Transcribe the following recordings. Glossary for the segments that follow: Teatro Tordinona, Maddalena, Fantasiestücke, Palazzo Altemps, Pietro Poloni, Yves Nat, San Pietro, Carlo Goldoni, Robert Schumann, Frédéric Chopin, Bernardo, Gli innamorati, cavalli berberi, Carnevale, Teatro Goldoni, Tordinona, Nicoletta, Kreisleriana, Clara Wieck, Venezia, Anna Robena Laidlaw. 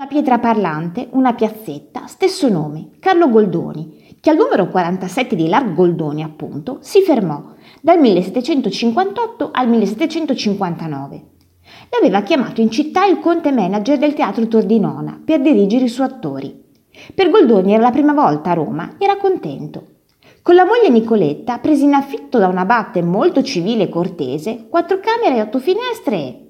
La pietra parlante, una piazzetta, stesso nome, Carlo Goldoni, che al numero 47 di Largo Goldoni, appunto, si fermò dal 1758 al 1759. L'aveva chiamato in città il conte manager del Teatro Tordinona per dirigere i suoi attori. Per Goldoni era la prima volta a Roma, era contento. Con la moglie Nicoletta prese in affitto da un abate molto civile e cortese 4 camere e 8 finestre e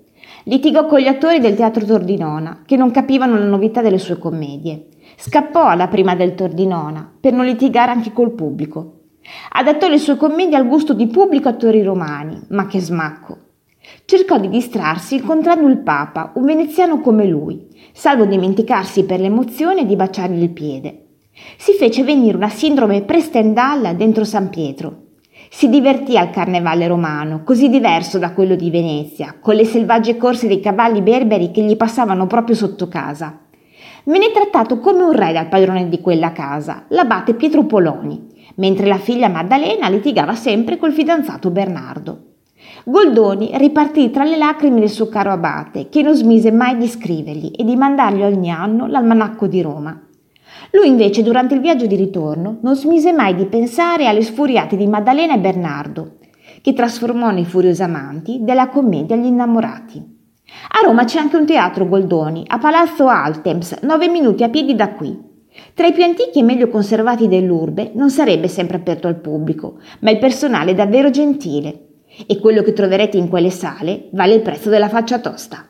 litigò con gli attori del Teatro Tordinona, che non capivano la novità delle sue commedie. Scappò alla prima del Tordinona, per non litigare anche col pubblico. Adattò le sue commedie al gusto di pubblico attori romani, ma che smacco! Cercò di distrarsi incontrando il Papa, un veneziano come lui, salvo dimenticarsi per l'emozione di baciargli il piede. Si fece venire una sindrome prestendalla dentro San Pietro. Si divertì al carnevale romano, così diverso da quello di Venezia, con le selvagge corse dei cavalli berberi che gli passavano proprio sotto casa. Venne trattato come un re dal padrone di quella casa, l'abate Pietro Poloni, mentre la figlia Maddalena litigava sempre col fidanzato Bernardo. Goldoni ripartì tra le lacrime del suo caro abate, che non smise mai di scrivergli e di mandargli ogni anno l'almanacco di Roma. Lui invece durante il viaggio di ritorno non smise mai di pensare alle sfuriate di Maddalena e Bernardo, che trasformò nei furiosi amanti della commedia Gli innamorati. A Roma c'è anche un teatro Goldoni, a Palazzo Altemps, 9 minuti a piedi da qui. Tra i più antichi e meglio conservati dell'urbe, non sarebbe sempre aperto al pubblico, ma il personale è davvero gentile. E quello che troverete in quelle sale vale il prezzo della faccia tosta.